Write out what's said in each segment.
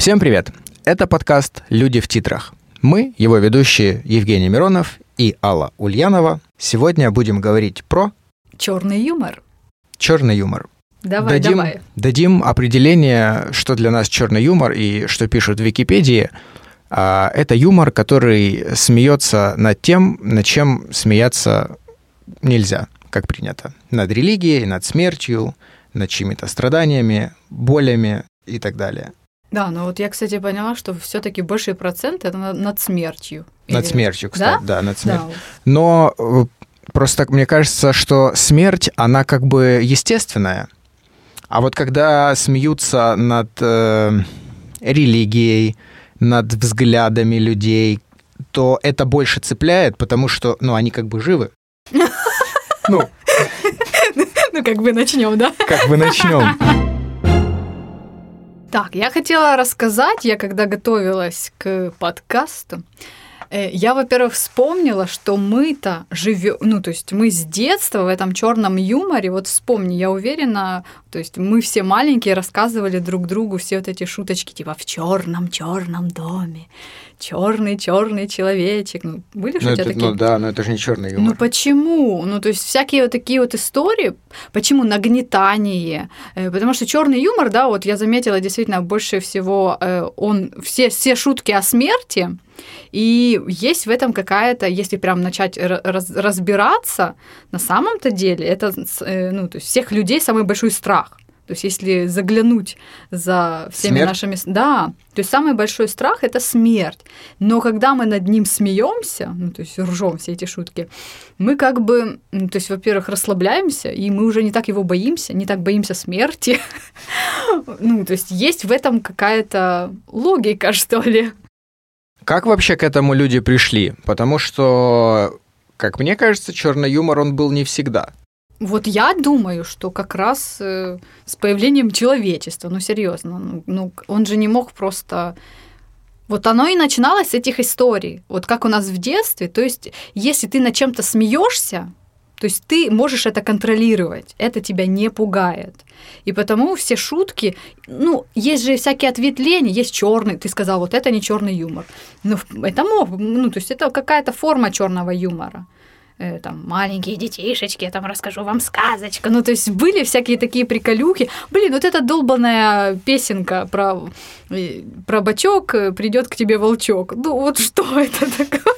Всем привет! Это подкаст «Люди в титрах». Мы, его ведущие Евгений Миронов и Алла Ульянова, сегодня будем говорить про... Черный юмор. Черный юмор. Давай. Дадим определение, что для нас черный юмор и что пишут в Википедии. Это юмор, который смеется над тем, над чем смеяться нельзя, как принято. Над религией, над смертью, над чьими-то страданиями, болями и так далее. Да, но вот я, кстати, поняла, что все-таки больший процент это над смертью. Над смертью, кстати, да, над смертью. Да. Но просто мне кажется, что смерть, она как бы естественная. А вот когда смеются над религией, над взглядами людей, то это больше цепляет, потому что, они как бы живы. Как бы начнем. Так, я хотела рассказать, когда готовилась к подкасту, я, во-первых, вспомнила, что мы-то живем, мы с детства в этом черном юморе, я уверена, мы все маленькие рассказывали друг другу все эти шуточки, в черном доме, черный человечек, были же у тебя такие? Да, но это же не черный юмор. Почему? Всякие такие истории, почему нагнетание? Потому что черный юмор, да, я заметила, действительно, больше всего он все шутки о смерти. И есть в этом какая-то, если прям начать разбираться, на самом-то деле это всех людей самый большой страх. То есть если заглянуть за всеми нашими... Да, самый большой страх – это смерть. Но когда мы над ним смеемся, ржем все эти шутки, мы как бы, во-первых, расслабляемся, и мы уже не так его боимся, не так боимся смерти. Есть в этом какая-то логика, что ли. Как вообще к этому люди пришли? Потому что, как мне кажется, черный юмор, он был не всегда. Я думаю, что как раз с появлением человечества, серьезно, он же не мог просто... Оно и начиналось с этих историй, как у нас в детстве. То есть, если ты над чем-то смеешься, то есть ты можешь это контролировать, это тебя не пугает. И потому все шутки, есть же всякие ответвления, есть черный, ты сказал, это не черный юмор. Это какая-то форма черного юмора. Маленькие детишечки, я расскажу вам сказочку. Были всякие такие приколюхи. Эта долбаная песенка про бачок, придет к тебе волчок. Что это такое?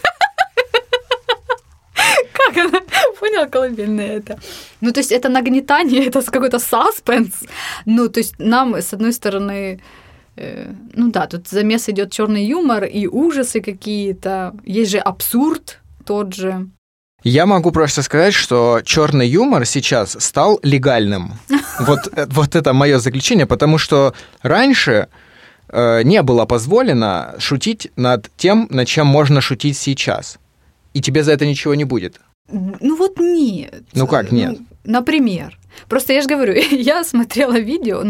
Как она? Поняла, колыбельная это. Это нагнетание, это какой-то саспенс. Нам, с одной стороны, тут замес идет черный юмор и ужасы какие-то. Есть же абсурд тот же. Я могу просто сказать, что черный юмор сейчас стал легальным. Вот это мое заключение, потому что раньше не было позволено шутить над тем, над чем можно шутить сейчас. И тебе за это ничего не будет. Нет. Как нет? Например. Просто я же говорю, я смотрела видео,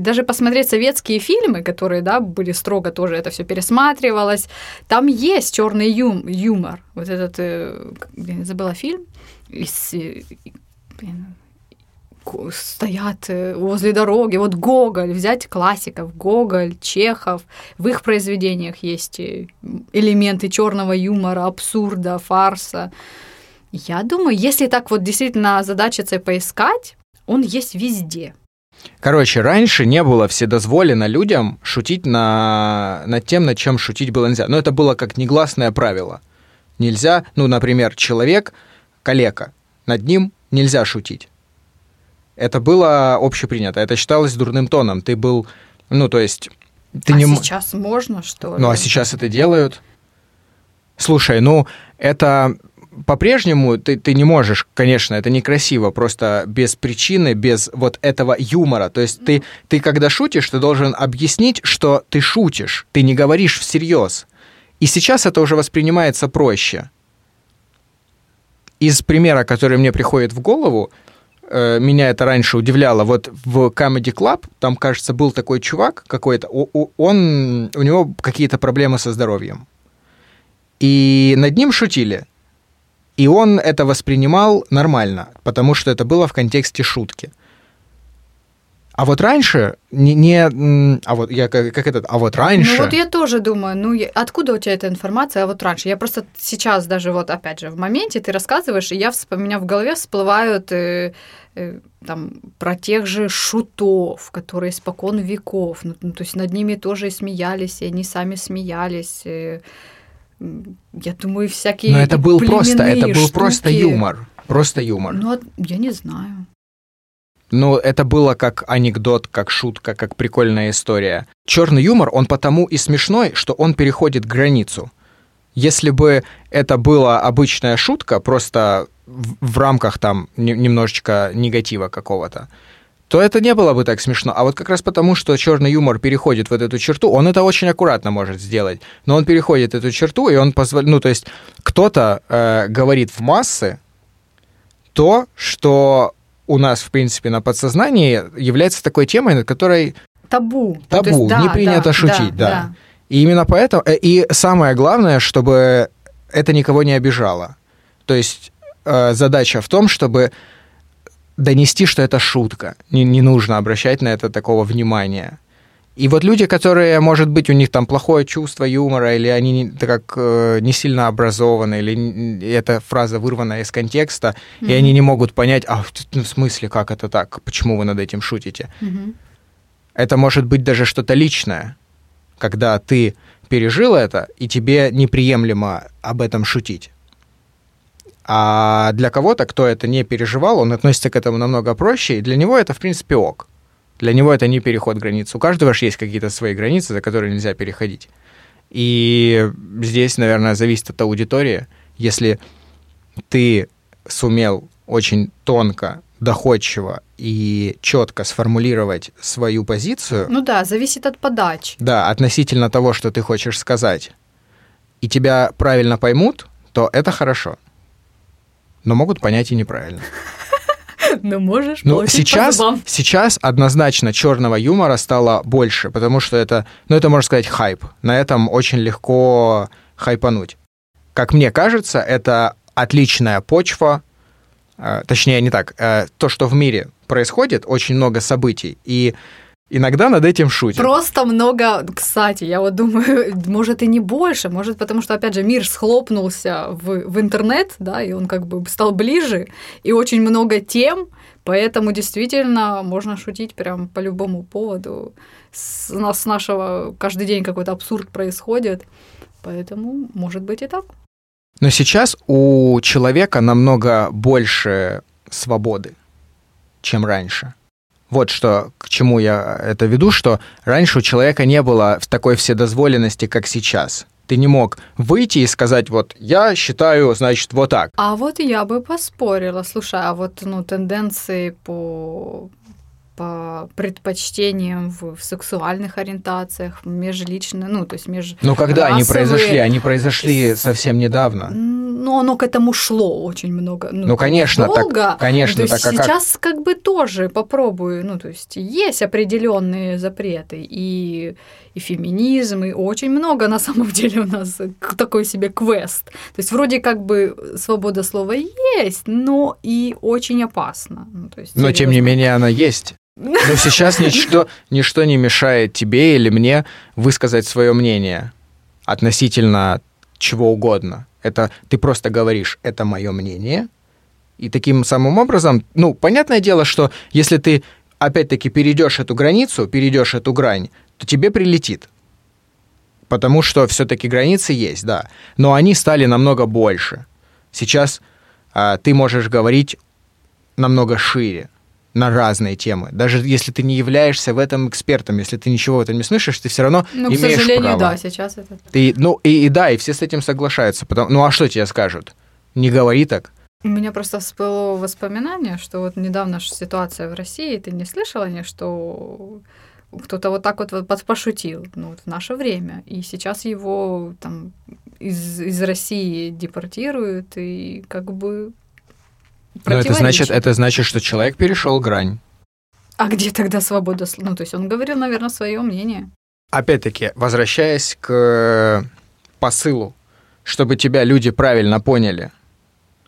даже посмотреть советские фильмы, которые, да, были строго тоже, это все пересматривалось, там есть черный юмор. Я забыла фильм, стоят возле дороги, Гоголь, взять классиков, Гоголь, Чехов, в их произведениях есть элементы черного юмора, абсурда, фарса. Я думаю, если так действительно озадачиться и поискать, он есть везде. Раньше не было вседозволено людям шутить над тем, над чем шутить было нельзя. Но это было как негласное правило. Нельзя, например, человек, калека, над ним нельзя шутить. Это было общепринято, это считалось дурным тоном. Ты был, ты не... сейчас можно, что ли? А сейчас это делают. Слушай, это... По-прежнему ты не можешь, конечно, это некрасиво, просто без причины, без этого юмора. То есть ты, когда шутишь, ты должен объяснить, что ты шутишь, ты не говоришь всерьез. И сейчас это уже воспринимается проще. Из примера, который мне приходит в голову, меня это раньше удивляло, в Comedy Club, там, кажется, был такой чувак какой-то, у него какие-то проблемы со здоровьем. И над ним шутили. И он это воспринимал нормально, потому что это было в контексте шутки. А вот раньше а вот я как этот, а вот раньше. Ну вот я тоже думаю, откуда у тебя эта информация, а вот раньше. Я просто сейчас даже вот опять же в моменте ты рассказываешь, и у меня в голове всплывают там про тех же шутов, которые испокон веков, то есть над ними тоже и смеялись, и они сами смеялись. Я думаю, всякие. Но это был штуки. Просто юмор, Ну я не знаю. Ну, это было как анекдот, как шутка, как прикольная история. Черный юмор, он потому и смешной, что он переходит границу. Если бы это была обычная шутка, просто в рамках там немножечко негатива какого-то, то это не было бы так смешно. А вот как раз потому, что черный юмор переходит вот эту черту, он это очень аккуратно может сделать, но он переходит эту черту, и он позволяет... Ну, то есть кто-то говорит в массы то, что... у нас, в принципе, на подсознании является такой темой, над которой... Табу. То есть, да, не принято шутить, да. И именно поэтому... И самое главное, чтобы это никого не обижало. То есть задача в том, чтобы донести, что это шутка. Не нужно обращать на это такого внимания. И вот люди, которые, может быть, у них там плохое чувство юмора, или они не сильно образованы, или эта фраза вырвана из контекста, и они не могут понять, в смысле, как это так, почему вы над этим шутите. Это может быть даже что-то личное, когда ты пережил это, и тебе неприемлемо об этом шутить. А для кого-то, кто это не переживал, он относится к этому намного проще, и для него это, в принципе, ок. Для него это не переход границ. У каждого же есть какие-то свои границы, за которые нельзя переходить. И здесь, наверное, зависит от аудитории. Если ты сумел очень тонко, доходчиво и четко сформулировать свою позицию... Ну да, зависит от подачи. Да, относительно того, что ты хочешь сказать. И тебя правильно поймут, то это хорошо. Но могут понять и неправильно. Но можешь получить по зубам. Сейчас однозначно черного юмора стало больше, потому что это, можно сказать, хайп. На этом очень легко хайпануть. Как мне кажется, это отличная почва, точнее, не так, то, что в мире происходит, очень много событий, и иногда над этим шутят. Просто много, кстати, я вот думаю, может и не больше, может потому что, опять же, мир схлопнулся в интернет, да, и он как бы стал ближе, и очень много тем, поэтому действительно можно шутить прям по любому поводу. С нашего каждый день какой-то абсурд происходит, поэтому может быть и так. Но сейчас у человека намного больше свободы, чем раньше. Вот что, к чему я это веду, что раньше у человека не было такой вседозволенности, как сейчас. Ты не мог выйти и сказать, вот, я считаю, значит, вот так. А вот я бы поспорила. Слушай, а вот тенденции по предпочтениям в сексуальных ориентациях, межличные, то есть межрасовые. Когда они произошли? Они произошли совсем недавно. Но оно к этому шло очень много. Конечно, долго. Конечно, то есть так, сейчас как бы тоже попробую, то есть есть определенные запреты, и феминизм, и очень много на самом деле у нас такой себе квест. То есть вроде как бы свобода слова есть, но и очень опасно. То есть, но тем не менее она есть. Но сейчас ничто не мешает тебе или мне высказать свое мнение относительно чего угодно. Это ты просто говоришь, это мое мнение. И таким самым образом, понятное дело, что если ты опять-таки перейдешь эту границу, перейдешь эту грань, то тебе прилетит. Потому что все-таки границы есть, да. Но они стали намного больше. Сейчас ты можешь говорить намного шире. На разные темы. Даже если ты не являешься в этом экспертом, если ты ничего в этом не слышишь, ты все равно имеешь право. К сожалению, право. Да, сейчас это... Ты, и все с этим соглашаются. Потому, а что тебе скажут? Не говори так. У меня просто всплыло воспоминание, что вот недавно же ситуация в России, ты не слышала, что кто-то вот так вот пошутил в наше время. И сейчас его там из России депортируют, и как бы... Но это значит, что человек перешел грань. А где тогда свобода слова? То есть он говорил, наверное, свое мнение. Опять-таки, возвращаясь к посылу, чтобы тебя люди правильно поняли,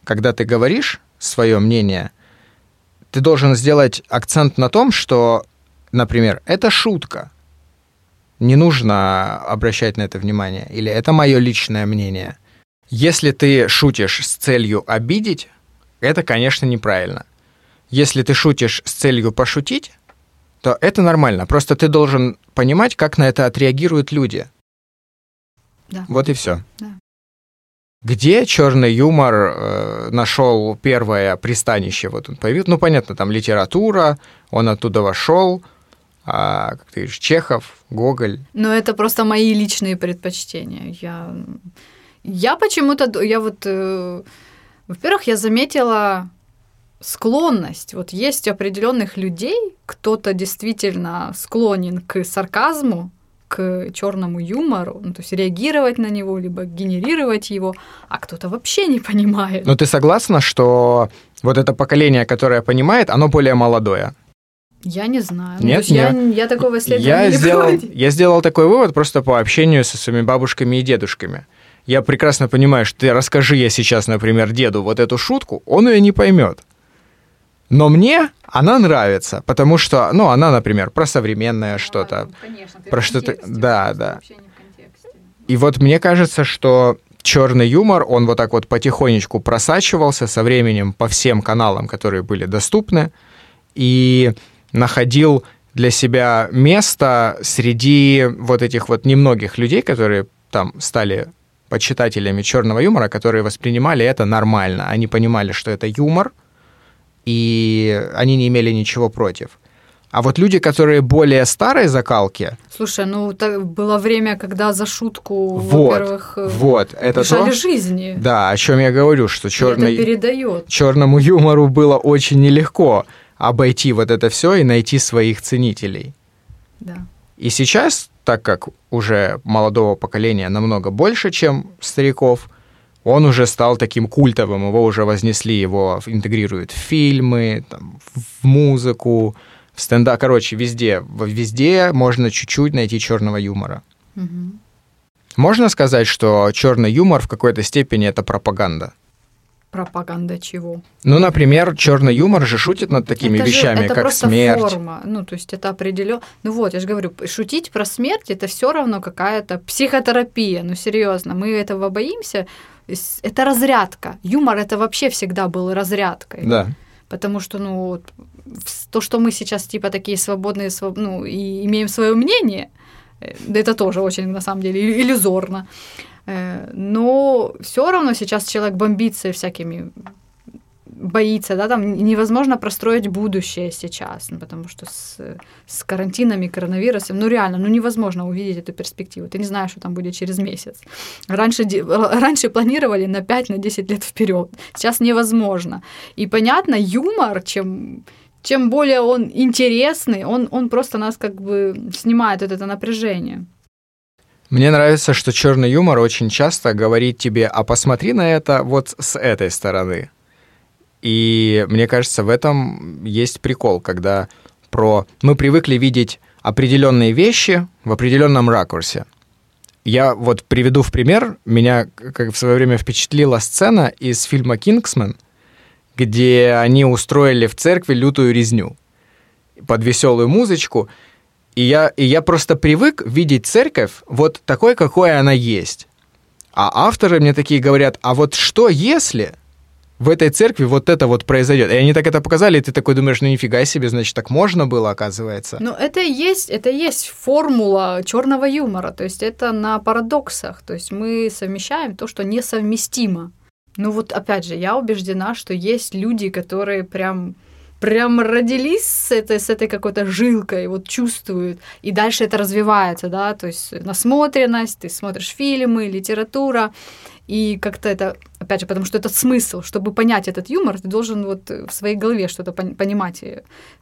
когда ты говоришь свое мнение, ты должен сделать акцент на том, что например, это шутка, не нужно обращать на это внимание, или это мое личное мнение. Если ты шутишь с целью обидеть, это, конечно, неправильно. Если ты шутишь с целью пошутить, то это нормально. Просто ты должен понимать, как на это отреагируют люди. Да. Вот и все. Да. Где черный юмор нашел первое пристанище? Вот он появился. Ну, понятно, там литература, он оттуда вошел. А, как ты говоришь, Чехов, Гоголь. Ну, это просто мои личные предпочтения. Я почему-то... Я вот... Во-первых, я заметила... склонность. Вот есть у определенных людей, кто-то действительно склонен к сарказму, к черному юмору, ну, то есть реагировать на него, либо генерировать его, а кто-то вообще не понимает. Но ты согласна, что вот это поколение, которое понимает, оно более молодое? Я не знаю. Нет, я такого исследования не проводила. Я сделал такой вывод просто по общению со своими бабушками и дедушками. Я прекрасно понимаю, что ты расскажи я сейчас, например, деду вот эту шутку, он ее не поймет. Но мне она нравится, потому что, ну, она, например, про современное что-то. Конечно, ты про что-то. Да, да. Вообще не в контексте. И вот мне кажется, что черный юмор, он вот так вот потихонечку просачивался со временем по всем каналам, которые были доступны, и находил для себя место среди вот этих вот немногих людей, которые там стали почитателями черного юмора, которые воспринимали это нормально. Они понимали, что это юмор, и они не имели ничего против. А вот люди, которые более старой закалки... Слушай, ну, было время, когда за шутку, во-первых, это лишали жизни. Да, о чем я говорю, что черному юмору было очень нелегко обойти вот это все и найти своих ценителей. Да. И сейчас, так как уже молодого поколения намного больше, чем стариков, он уже стал таким культовым, его уже вознесли, его интегрируют в фильмы, там, в музыку, в стендап. Короче, везде можно чуть-чуть найти черного юмора. Угу. Можно сказать, что черный юмор в какой-то степени это пропаганда? Пропаганда чего? Ну, например, черный юмор же шутит над такими вещами, как смерть. Это просто форма. Ну, то есть это определенно. Ну вот, я же говорю, шутить про смерть это все равно какая-то психотерапия. Ну, серьезно, мы этого боимся. Это разрядка. Юмор это вообще всегда был разрядкой. Да. Потому что, ну, то, что мы сейчас типа такие свободные, ну, и имеем свое мнение, да, это тоже очень, на самом деле, иллюзорно. Но все равно сейчас человек бомбится всякими, боится, да, там невозможно простроить будущее сейчас, ну, потому что с карантинами, коронавирусом, ну реально, ну невозможно увидеть эту перспективу, ты не знаешь, что там будет через месяц. Раньше планировали на 5-10 лет вперед, сейчас невозможно. И понятно, юмор, чем более он интересный, он просто нас как бы снимает вот это напряжение. Мне нравится, что черный юмор очень часто говорит тебе, а посмотри на это вот с этой стороны. И мне кажется, в этом есть прикол, когда мы привыкли видеть определенные вещи в определенном ракурсе. Я вот приведу в пример, меня как в свое время впечатлила сцена из фильма «Kingsman», где они устроили в церкви лютую резню под веселую музычку. И я просто привык видеть церковь вот такой, какой она есть. А авторы мне такие говорят, а вот что если в этой церкви вот это вот произойдет? И они так это показали, и ты такой думаешь, ну нифига себе, значит, так можно было, оказывается. Ну это и есть формула черного юмора, то есть это на парадоксах, то есть мы совмещаем то, что несовместимо. Ну вот опять же, я убеждена, что есть люди, которые прям родились с этой какой-то жилкой, вот чувствуют, и дальше это развивается, да, то есть насмотренность, ты смотришь фильмы, литература, и как-то это, опять же, потому что это смысл, чтобы понять этот юмор, ты должен вот в своей голове что-то понимать,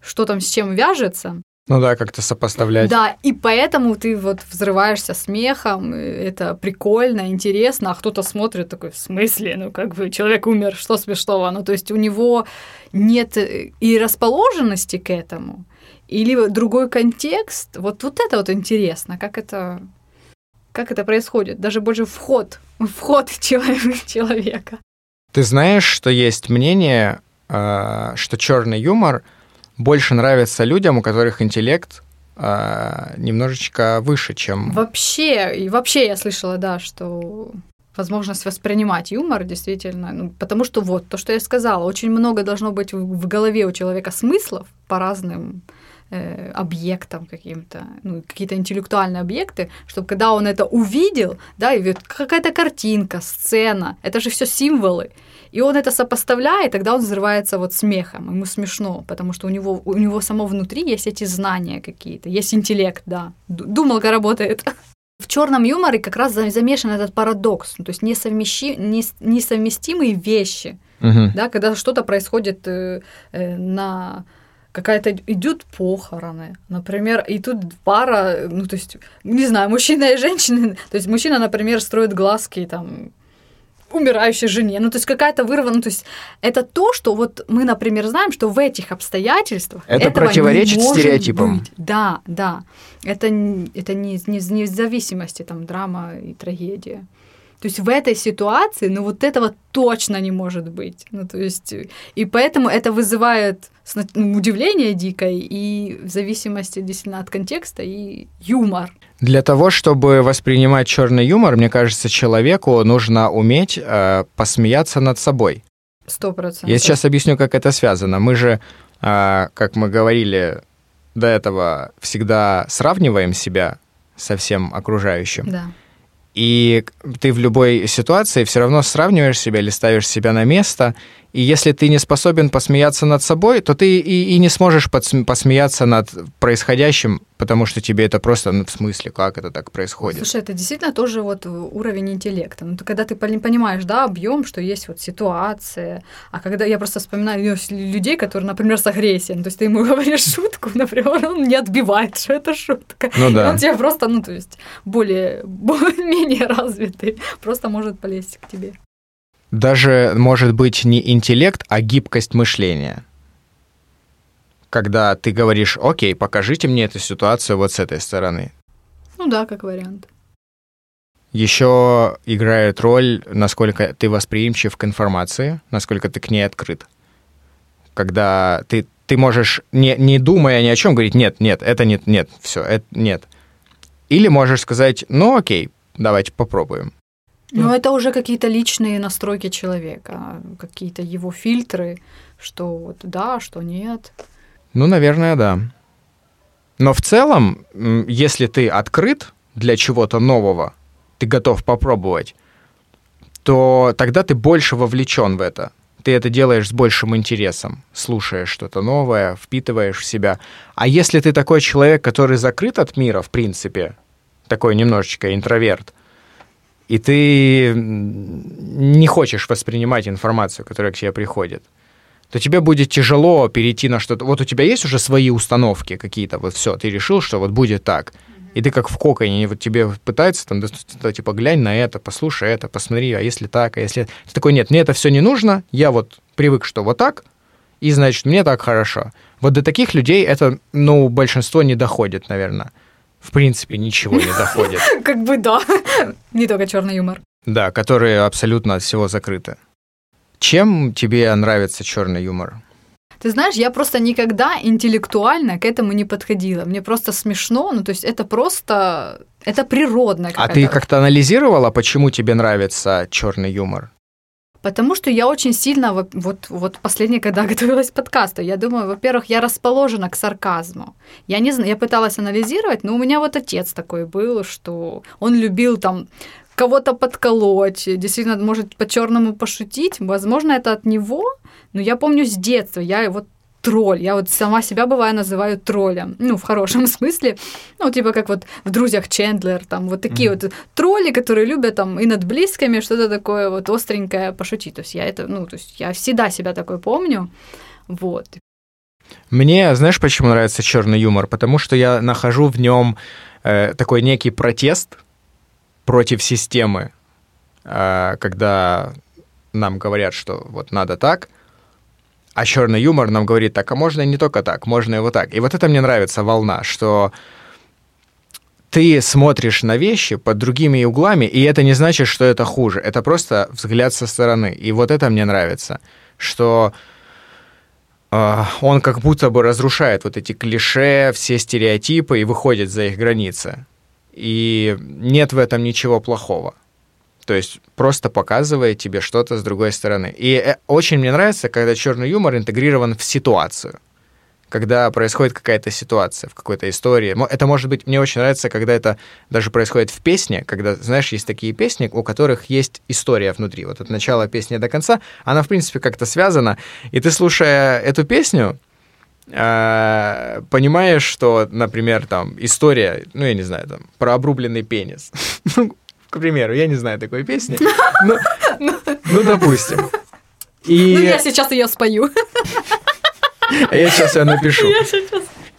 что там с чем вяжется. Ну да, как-то сопоставлять. Да, и поэтому ты вот взрываешься смехом, это прикольно, интересно, а кто-то смотрит такой, в смысле, ну как бы человек умер, что смешного? Ну то есть у него нет и расположенности к этому, или другой контекст. Вот это вот интересно, как это происходит, даже больше вход человека. Ты знаешь, что есть мнение, что черный юмор больше нравится людям, у которых интеллект немножечко выше, чем... Вообще я слышала, да, что... возможность воспринимать юмор, действительно. Ну, потому что вот то, что я сказала, очень много должно быть в голове у человека смыслов по разным объектам каким-то, ну, какие-то интеллектуальные объекты, чтобы когда он это увидел, да, и вот какая-то картинка, сцена, это же все символы. И он это сопоставляет, тогда он взрывается вот смехом, ему смешно, потому что у него само внутри есть эти знания какие-то, есть интеллект, да. Думалка работает. В черном юморе как раз замешан этот парадокс, ну, то есть несовместимые вещи, да, когда что-то происходит какая-то идут похороны, например, и тут пара, ну то есть не знаю, мужчина и женщина, то есть мужчина, например, строит глазки там умирающей жене, ну то есть какая-то вырвана, то есть это то, что вот мы, например, знаем, что в этих обстоятельствах это противоречит стереотипам. Да, да, это не в зависимости там драма и трагедия. То есть в этой ситуации, ну вот этого точно не может быть, ну то есть и поэтому это вызывает удивление дикое и в зависимости действительно от контекста и юмор. Для того, чтобы воспринимать черный юмор, мне кажется, человеку нужно уметь посмеяться над собой. 100%. Я сейчас объясню, как это связано. Мы же, как мы говорили до этого, всегда сравниваем себя со всем окружающим. Да. И ты в любой ситуации все равно сравниваешь себя или ставишь себя на место. И если ты не способен посмеяться над собой, то ты и не сможешь посмеяться над происходящим, потому что тебе это просто, ну, в смысле, как это так происходит. Слушай, это действительно тоже вот уровень интеллекта. Ну, когда ты понимаешь, да, объем, что есть вот ситуация. А когда я просто вспоминаю людей, которые, например, с агрессией. Ну, то есть ты ему говоришь шутку, например, он не отбивает, что это шутка. Ну, да. Он тебе просто, ну, то есть более-менее развитый, просто может полезть к тебе. Даже, может быть, не интеллект, а гибкость мышления. Когда ты говоришь, окей, покажите мне эту ситуацию вот с этой стороны. Ну да, как вариант. Еще играет роль, насколько ты восприимчив к информации, насколько ты к ней открыт. Когда ты можешь, не думая ни о чем, говорить, нет, это нет, все, это нет. Или можешь сказать, ну окей, давайте попробуем. Ну, это уже какие-то личные настройки человека, какие-то его фильтры, что вот да, что нет. Ну, наверное, да. Но в целом, если ты открыт для чего-то нового, ты готов попробовать, то тогда ты больше вовлечен в это. Ты это делаешь с большим интересом, слушаешь что-то новое, впитываешь в себя. А если ты такой человек, который закрыт от мира, в принципе, такой немножечко интроверт, и ты не хочешь воспринимать информацию, которая к тебе приходит, то тебе будет тяжело перейти на что-то. Вот у тебя есть уже свои установки какие-то, вот все, ты решил, что вот будет так. И ты как в коконе, вот тебе пытаются там, типа, глянь на это, послушай это, посмотри, а если так, а если... Ты такой, нет, мне это все не нужно, я вот привык, что вот так, и, значит, мне так хорошо. Вот до таких людей это, ну, большинство не доходит, наверное. В принципе, ничего не доходит. Как бы да. Не только черный юмор. Да, которые абсолютно от всего закрыты. Чем тебе нравится черный юмор? Ты знаешь, я просто никогда интеллектуально к этому не подходила. Мне просто смешно, ну, то есть это просто... Это природно какая-то. А ты как-то анализировала, почему тебе нравится черный юмор? Потому что я очень сильно, вот последнее, когда готовилась к подкасту, я думаю, во-первых, я расположена к сарказму. Я не знаю, я пыталась анализировать, но у меня вот отец такой был, что он любил там кого-то подколоть, действительно, может, по-черному пошутить. Возможно, это от него, но я помню с детства, я вот тролль. Я вот сама себя, бываю, называю троллем. Ну, в хорошем смысле. Ну, типа как вот в «Друзьях» Чендлер, там вот такие вот тролли, которые любят там и над близкими что-то такое вот остренькое пошутить. То есть я это, ну, то есть я всегда себя такой помню. Вот. Мне, знаешь, почему нравится черный юмор? Потому что я нахожу в нем такой некий протест против системы. Когда нам говорят, что вот надо так, а черный юмор нам говорит, так, а можно не только так, можно и вот так. И вот это мне нравится волна, что ты смотришь на вещи под другими углами, и это не значит, что это хуже. Это просто взгляд со стороны. И вот это мне нравится, что он как будто бы разрушает вот эти клише, все стереотипы и выходит за их границы. И нет в этом ничего плохого. То есть просто показывает тебе что-то с другой стороны. И очень мне нравится, когда черный юмор интегрирован в ситуацию. Когда происходит какая-то ситуация в какой-то истории. Это может быть... Мне очень нравится, когда это даже происходит в песне, когда, знаешь, есть такие песни, у которых есть история внутри. Вот от начала песни до конца, она, в принципе, как-то связана. И ты, слушая эту песню, понимаешь, что, например, там, история, ну, я не знаю, там, про обрубленный пенис. К примеру, я не знаю такой песни. Ну, допустим. Ну, я сейчас ее спою. Я сейчас ее напишу.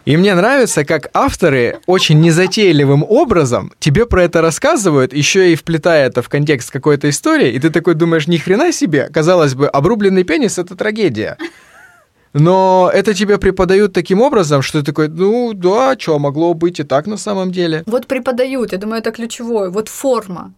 И мне нравится, как авторы очень незатейливым образом тебе про это рассказывают, еще и вплетая это в контекст какой-то истории, и ты такой думаешь, ни хрена себе, казалось бы, обрубленный пенис – это трагедия. Но это тебе преподают таким образом, что ты такой, ну да, что могло быть и так на самом деле. Вот преподают, я думаю, это ключевое, вот форма.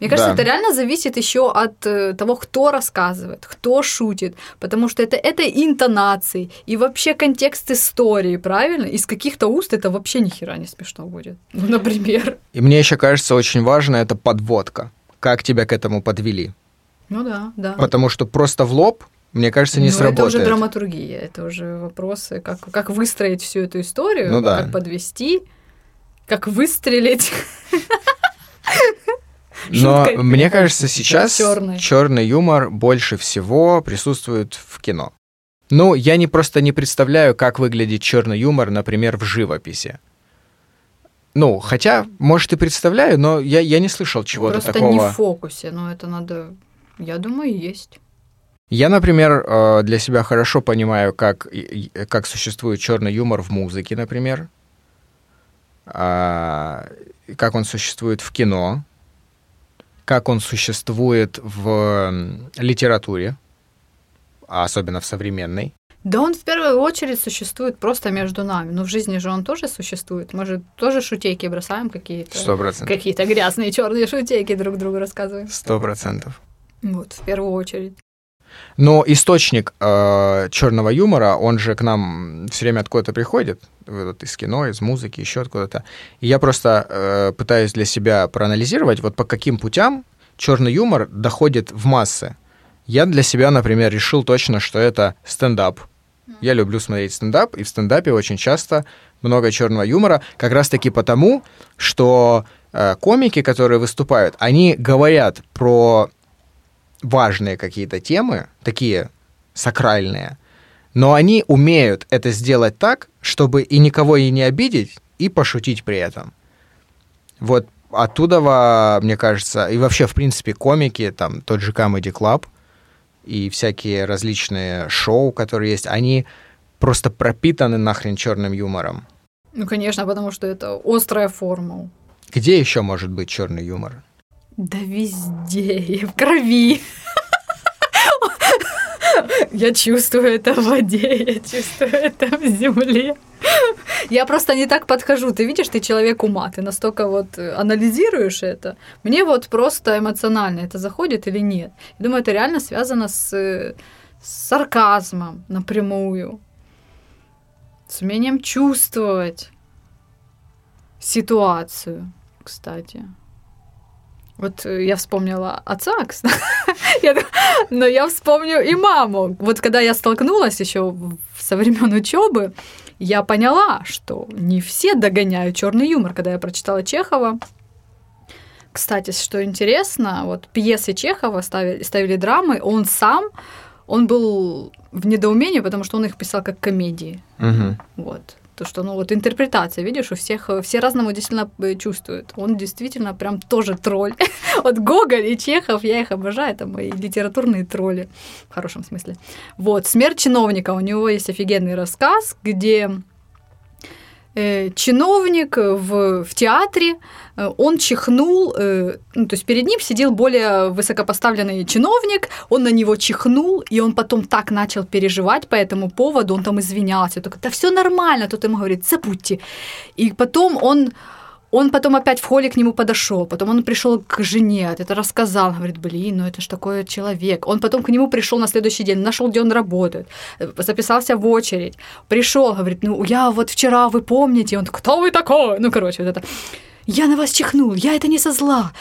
Мне кажется, это реально зависит еще от того, кто рассказывает, кто шутит, потому что это интонации и вообще контекст истории, правильно? Из каких-то уст это вообще ни хера не смешно будет, ну, например. И мне еще кажется, очень важно это подводка, как тебя к этому подвели. Ну да, да. Потому что просто в лоб, мне кажется, не сработает. Это уже драматургия, это уже вопросы, как выстроить всю эту историю, как подвести, как выстрелить. Но шутка, мне кажется, сейчас черный юмор больше всего присутствует в кино. Ну, я просто не представляю, как выглядит черный юмор, например, в живописи. Ну, хотя, может, и представляю, но я не слышал чего-то просто такого. Просто не в фокусе, но это надо, я думаю, есть. Я, например, для себя хорошо понимаю, как существует черный юмор в музыке, например, как он существует в кино, как он существует в литературе, особенно в современной. Да он в первую очередь существует просто между нами. Но в жизни же он тоже существует. Мы же тоже шутейки бросаем какие-то. 100%. Какие-то грязные черные шутейки друг другу рассказываем. 100%. Вот, в первую очередь. Но источник черного юмора, он же к нам все время откуда-то приходит, вот из кино, из музыки, еще откуда-то. И я просто пытаюсь для себя проанализировать, вот по каким путям черный юмор доходит в массы. Я для себя, например, решил точно, что это стендап. Я люблю смотреть стендап, и в стендапе очень часто много черного юмора, как раз-таки потому, что комики, которые выступают, они говорят про... важные какие-то темы, такие сакральные, но они умеют это сделать так, чтобы и никого и не обидеть, и пошутить при этом. Вот оттуда, мне кажется, и вообще, в принципе, комики, там, тот же Comedy Club и всякие различные шоу, которые есть, они просто пропитаны нахрен черным юмором. Ну, конечно, потому что это острая форма. Где еще может быть черный юмор? Да везде, я в крови. Я чувствую это в воде, я чувствую это в земле. Я просто не так подхожу. Ты видишь, ты человек ума, ты настолько вот анализируешь это. Мне вот просто эмоционально это заходит или нет. Я думаю, это реально связано с сарказмом напрямую, с умением чувствовать ситуацию, кстати. Вот я вспомнила отца, но я вспомню и маму. Вот когда я столкнулась еще со времен учебы, я поняла, что не все догоняют черный юмор. Когда я прочитала Чехова, кстати, что интересно, вот пьесы Чехова ставили драмы, он был в недоумении, потому что он их писал как комедии. Угу. Вот. То, что, ну, вот интерпретация, видишь, у всех, все разному действительно чувствуют. Он действительно прям тоже тролль. Вот Гоголь и Чехов, я их обожаю, это мои литературные тролли, в хорошем смысле. Вот, «Смерть чиновника», у него есть офигенный рассказ, где чиновник в театре, он чихнул, ну, то есть перед ним сидел более высокопоставленный чиновник, он на него чихнул, и он потом так начал переживать по этому поводу, он там извинялся, только да все нормально, тот ему говорит, забудьте. И потом он Он потом опять в холле к нему подошел, потом он пришел к жене, это рассказал, говорит, блин, ну это ж такой человек. Он потом к нему пришел на следующий день, нашел, где он работает, записался в очередь, пришел, говорит, ну я вот вчера, вы помните, он, кто вы такой? Ну, короче, вот это... Я на вас чихнул, я это не со зла.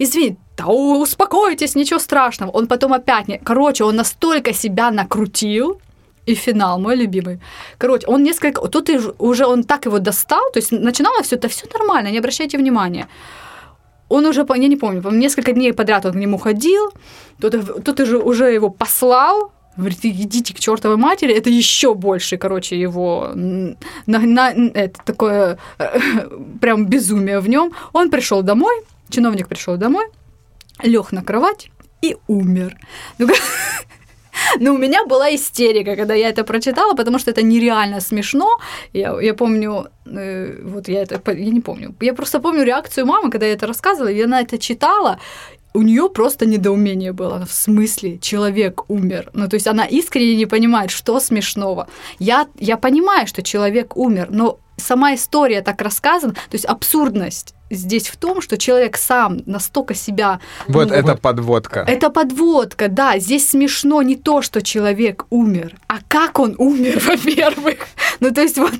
Извините, да успокойтесь, ничего страшного. Он потом опять... Короче, он настолько себя накрутил, и финал, мой любимый. Короче, он несколько... Тут уже он так его достал, то есть начинало все, да все нормально, не обращайте внимания. Он уже, я не помню, несколько дней подряд он к нему ходил, тут уже его послал, говорит, идите к чертовой матери, это еще больше, короче, его это такое прям безумие в нем. Он пришел домой, чиновник пришел домой, лег на кровать и умер. Ну, у меня была истерика, когда я это прочитала, потому что это нереально смешно. Я помню, вот я это, я не помню, я просто помню реакцию мамы, когда я это рассказывала, и она это читала. У нее просто недоумение было. В смысле, человек умер. Ну, то есть она искренне не понимает, что смешного. Я понимаю, что человек умер, но сама история так рассказана. То есть абсурдность здесь в том, что человек сам настолько себя... Вот это подводка. Это подводка, да. Здесь смешно не то, что человек умер, а как он умер, во-первых. Ну, то есть вот,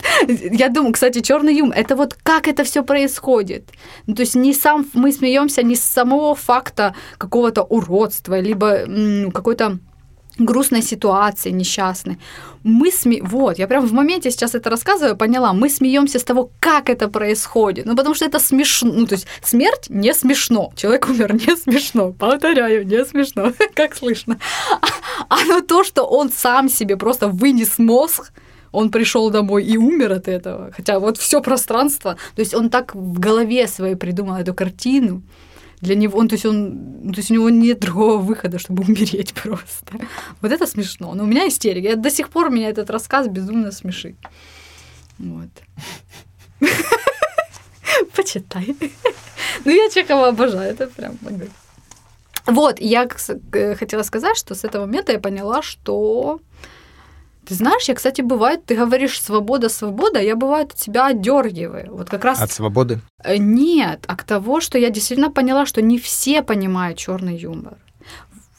я думаю, кстати, черный юмор, это вот как это все происходит. Ну, то есть не сам, мы смеемся не с самого факта какого-то уродства, либо какой-то грустной ситуации несчастной. Вот, я прям в моменте сейчас это рассказываю, поняла, мы смеемся с того, как это происходит. Ну, потому что это смешно. Ну, то есть смерть не смешно. Человек умер, не смешно. Повторяю, не смешно, как слышно. А но то, что он сам себе просто вынес мозг, он пришел домой и умер от этого. Хотя вот все пространство, то есть он так в голове своей придумал эту картину. Для него, то есть у него нет другого выхода, чтобы умереть просто. Вот это смешно. Но у меня истерика. До сих пор меня этот рассказ безумно смешит. Вот. Почитай. Ну, я Чехова обожаю. Это прям... Вот, я хотела сказать, что с этого момента я поняла, что... Ты знаешь, я, кстати, бывает, ты говоришь «свобода, свобода», я, бывает, от себя отдёргиваю. Вот как раз... От свободы? Нет, а к того, что я действительно поняла, что не все понимают черный юмор.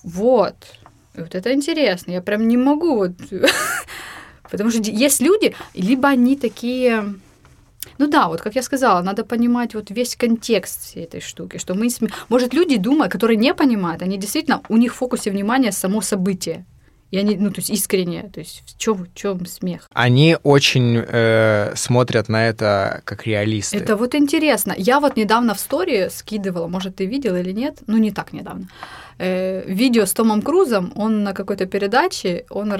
Вот. И вот это интересно. Я прям не могу вот... Потому что есть люди, либо они такие... Ну да, вот как я сказала, надо понимать вот весь контекст всей этой штуки, что мы... Может, люди думают, которые не понимают, они действительно, у них в фокусе внимания само событие. И они, ну, то есть искренне, то есть в чем смех? Они очень смотрят на это как реалисты. Это вот интересно. Я вот недавно в стори скидывала, может, ты видел или нет, ну, не так недавно, видео с Томом Крузом, он на какой-то передаче, он,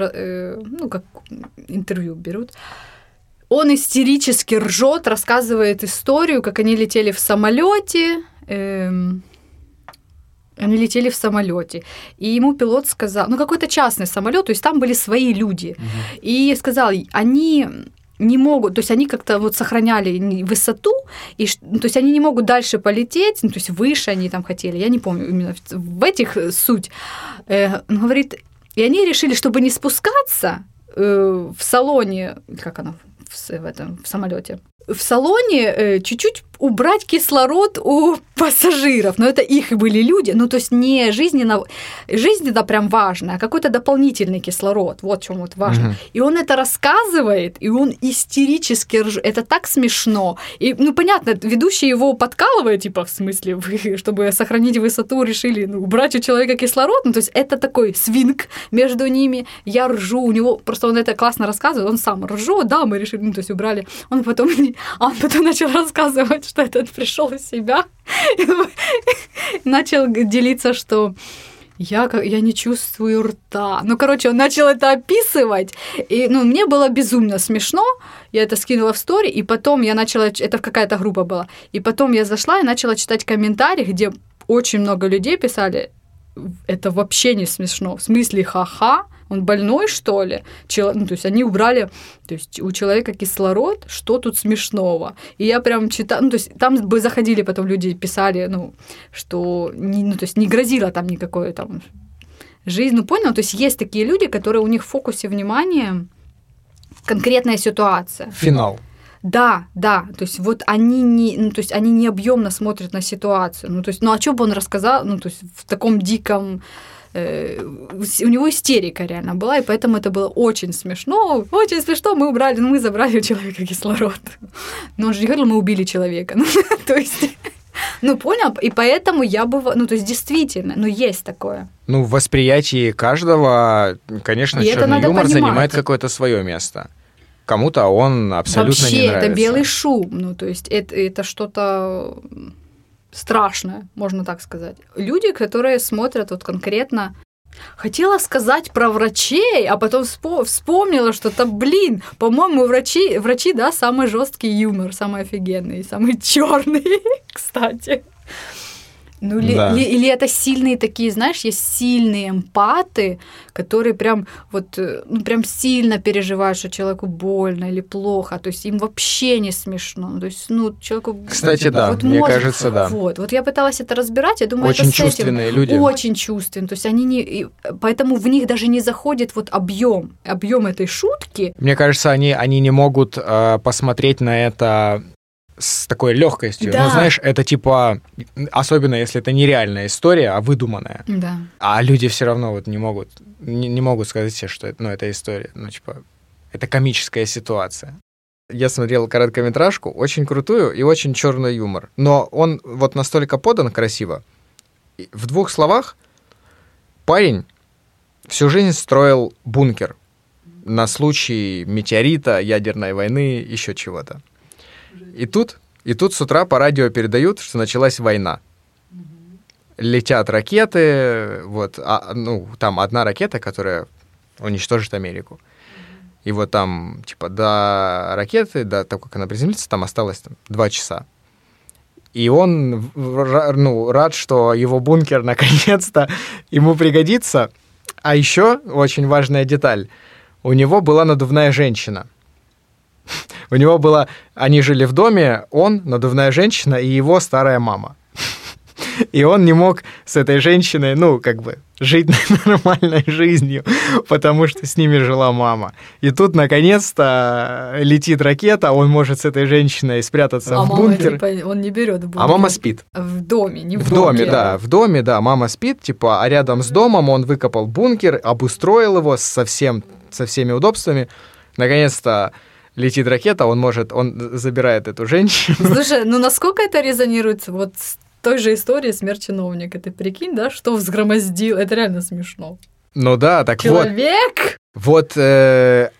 ну, как интервью берут, он истерически ржет, рассказывает историю, как они летели в самолете. Они летели в самолете, и ему пилот сказал, ну какой-то частный самолет, то есть там были свои люди, и сказал, они не могут, то есть они как-то вот сохраняли высоту, и, то есть они не могут дальше полететь, ну, то есть выше они там хотели, я не помню именно в этих суть. Он говорит, и они решили, чтобы не спускаться в салоне, как она в самолете. В салоне чуть-чуть убрать кислород у пассажиров. Но это их были люди. Ну, то есть не жизненно прям важно, а какой-то дополнительный кислород. Вот в чём вот важно. И он это рассказывает, и он истерически ржет. Это так смешно. И, ну, понятно, ведущий его подкалывает, типа, в смысле, чтобы сохранить высоту, решили убрать у человека кислород. Ну, то есть это такой свинг между ними. Я ржу. У него просто он это классно рассказывает. Он сам ржет. Да, мы решили, ну, то есть убрали. А он потом начал рассказывать, что этот пришел из себя, и начал делиться, что я не чувствую рта. Ну, короче, он начал это описывать, и ну, мне было безумно смешно, я это скинула в стори, и потом я начала, это какая-то группа была, и потом я зашла и начала читать комментарии, где очень много людей писали, это вообще не смешно, в смысле ха-ха. Он больной, что ли? Ну, то есть они убрали, то есть у человека кислород, что тут смешного? И я прям читала, ну, то есть там бы заходили потом люди, писали, ну, что, ну, то есть не грозила там никакой там жизнь, ну, понял? То есть есть такие люди, которые у них в фокусе внимания конкретная ситуация. Финал. Да, то есть вот они не, ну, то есть они не объёмно смотрят на ситуацию, ну, то есть, ну, а что бы он рассказал, ну, то есть в таком диком, у него истерика реально была, и поэтому это было очень смешно, мы забрали у человека кислород, но он же не говорил, мы убили человека, ну, то есть... Ну, понял, и поэтому я бываю... Ну, то есть, действительно, ну, есть такое. Ну, в восприятии каждого, конечно, чёрный юмор занимает какое-то свое место. Кому-то он абсолютно вообще не нравится. Вообще, это белый шум, ну, то есть, это что-то страшное, можно так сказать. Люди, которые смотрят вот конкретно... Хотела сказать про врачей, а потом вспомнила, что, по-моему, врачи, да, самый жесткий юмор, самый офигенный, самый черный, кстати. Ну, да. Или это сильные такие, знаешь, есть сильные эмпаты, которые прям сильно переживают, что человеку больно или плохо, то есть им вообще не смешно. То есть, ну, человеку... Кстати, ну, да, вот мне может, кажется, да. Вот я пыталась это разбирать, я думаю, очень это с этим... Очень чувственные люди. Очень чувственные, то есть они не... Поэтому в них даже не заходит вот объём этой шутки. Мне кажется, они не могут посмотреть на это... с такой легкостью. Да. Ну, знаешь, это типа... Особенно, если это нереальная история, а выдуманная. Да. А люди все равно вот не могут сказать себе, что это, ну, это история. Ну, типа, это комическая ситуация. Я смотрел короткометражку, очень крутую и очень черный юмор. Но он вот настолько подан красиво. В двух словах, парень всю жизнь строил бункер на случай метеорита, ядерной войны, еще чего-то. И тут с утра по радио передают, что началась война. Летят ракеты, там одна ракета, которая уничтожит Америку. И вот там, типа, до ракеты, до того, как она приземлится, там осталось 2 часа. И он, рад, что его бункер наконец-то ему пригодится. А еще очень важная деталь. У него была надувная женщина. У него было... Они жили в доме, он, надувная женщина и его старая мама. И он не мог с этой женщиной, жить нормальной жизнью, потому что с ними жила мама. И тут, наконец-то, летит ракета, он может с этой женщиной спрятаться в бункер. Он не берет в бункер. А мама спит. В доме, не в бункере. В доме, да, мама спит, а рядом с домом он выкопал бункер, обустроил его со всеми удобствами. Наконец-то летит ракета, он забирает эту женщину. Слушай, насколько это резонируется вот с той же историей «Смерть чиновника»? Ты прикинь, да, что взгромоздил? Это реально смешно. Ну да, так человек! Вот,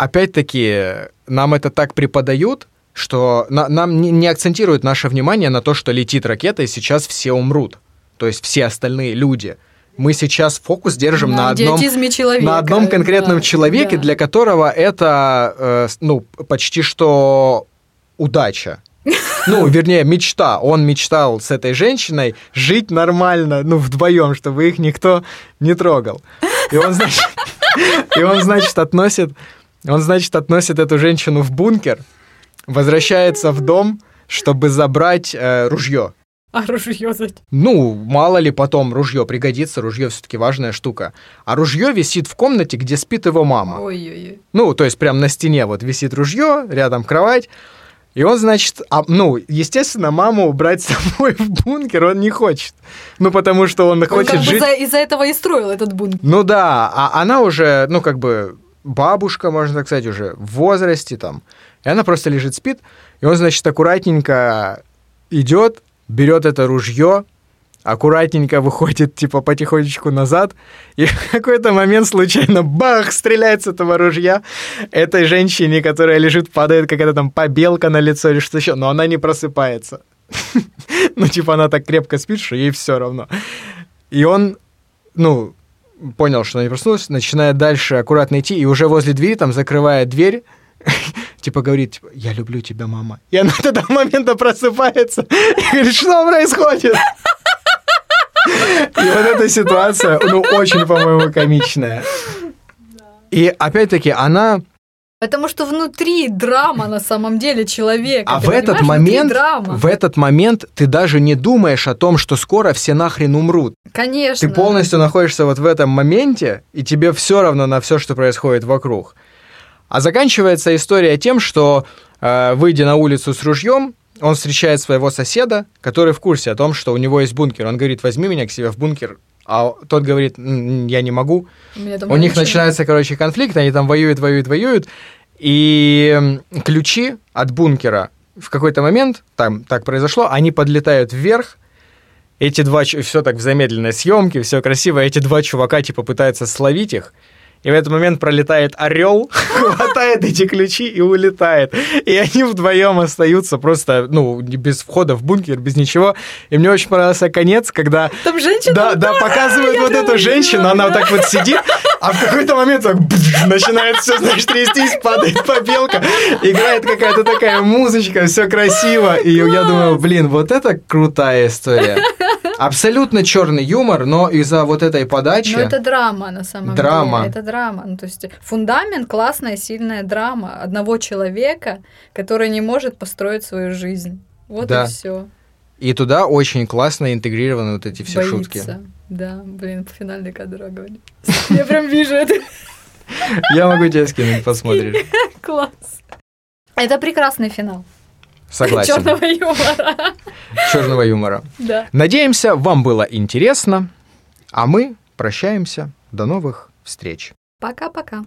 опять-таки, нам это так преподают, что нам не акцентируют наше внимание на то, что летит ракета, и сейчас все умрут. То есть все остальные люди. Мы сейчас фокус держим на одном конкретном человеке, для которого это, почти что удача. Вернее, мечта. Он мечтал с этой женщиной жить нормально, вдвоем, чтобы их никто не трогал. И он, значит, относит эту женщину в бункер, возвращается в дом, чтобы забрать ружье. А ружье зачем? Мало ли потом ружье пригодится, ружье все-таки важная штука. А ружье висит в комнате, где спит его мама. Ой-ой-ой. То есть прям на стене вот висит ружье, рядом кровать. И он, значит, естественно, маму брать с собой в бункер он не хочет. Потому что он хочет жить... Из-за этого и строил этот бункер. Ну да, а она уже, бабушка, можно так сказать, уже в возрасте там. И она просто лежит, спит. И он, значит, аккуратненько идет, берет это ружье, аккуратненько выходит, потихонечку назад, и в какой-то момент случайно, бах, стреляет с этого ружья. Этой женщине, которая лежит, падает какая-то там побелка на лицо или что-то еще, но она не просыпается. Она так крепко спит, что ей все равно. И он, понял, что она не проснулась, начинает дальше аккуратно идти, и уже возле двери, там, закрывает дверь, говорит, я люблю тебя, мама. И она до того момента просыпается и говорит, что происходит? И вот эта ситуация, очень, по-моему, комичная. И, опять-таки, она... Потому что внутри драма, на самом деле, человека. А в этот момент ты даже не думаешь о том, что скоро все нахрен умрут. Конечно. Ты полностью находишься вот в этом моменте, и тебе все равно на все, что происходит вокруг. А заканчивается история тем, что, выйдя на улицу с ружьем, он встречает своего соседа, который в курсе о том, что у него есть бункер. Он говорит: возьми меня к себе в бункер. А тот говорит: я не могу. У них начинается, короче, конфликт, они там воюют. И ключи от бункера в какой-то момент, там так произошло, они подлетают вверх. Эти два... Все так в замедленной съемке, все красиво. Эти два чувака типа пытаются словить их. И в этот момент пролетает орел, хватает эти ключи и улетает. И они вдвоем остаются просто, ну, без входа в бункер, без ничего. И мне очень понравился конец, когда... Там женщина... Да, показывают вот эту женщину, она вот так вот сидит, а в какой-то момент так начинает все, значит, трястись, падает побелка, играет какая-то такая музычка, все красиво. И я думаю, блин, вот это крутая история. Абсолютно черный юмор, но из-за вот этой подачи... Ну, это драма, на самом деле. Это драма. Ну, то есть фундамент — классная, сильная драма одного человека, который не может построить свою жизнь. Вот да. И все. И туда очень классно интегрированы вот эти все боится. Шутки. Да, блин, финальный кадр, говорю. Я прям вижу это. Я могу тебе скинуть, посмотришь. Класс. Это прекрасный финал. Согласен. Черного юмора. Да. Надеемся, вам было интересно. А мы прощаемся. До новых встреч. Пока-пока.